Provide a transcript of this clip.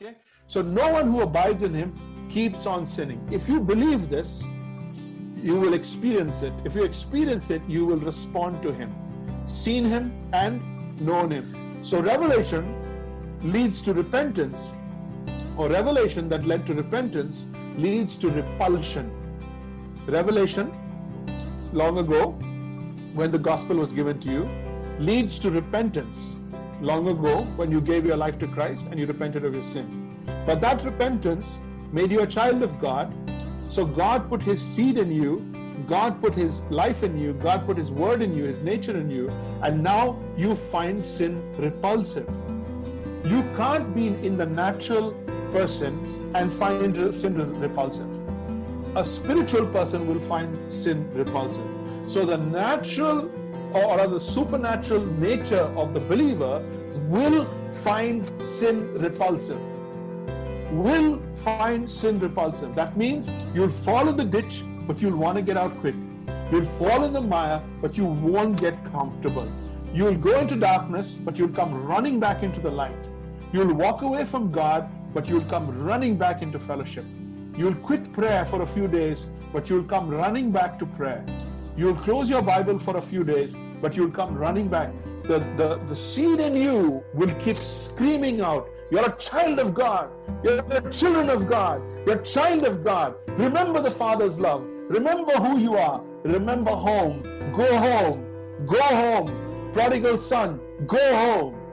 Okay? So no one who abides in him keeps on sinning. If you believe this, you will experience it. If you experience it, you will respond to him, seen him and known him. So revelation leads to repentance, or revelation that led to repentance leads to repulsion. Revelation long ago, when the gospel was given to you, leads to repentance long ago when you gave your life to Christ and you repented of your sin. But that repentance made you a child of God. So God put his seed in you, God put his life in you, God put his word in you, his nature in you, and now you find sin repulsive. You can't be in the natural person and find sin repulsive. A spiritual person will find sin repulsive. So the natural, or rather supernatural nature of the believer will find sin repulsive. Will find sin repulsive. That means you'll fall in the ditch, but you'll want to get out quick. You'll fall in the mire, but you won't get comfortable. You'll go into darkness, but you'll come running back into the light. You'll walk away from God, but you'll come running back into fellowship. You'll quit prayer for a few days, but you'll come running back to prayer. You'll close your Bible for a few days, but you'll come running back. The seed in you will keep screaming out, "You're a child of God. You're the children of God. You're a child of God. Remember the Father's love. Remember who you are. Remember home. Go home. Go home. Prodigal son, go home."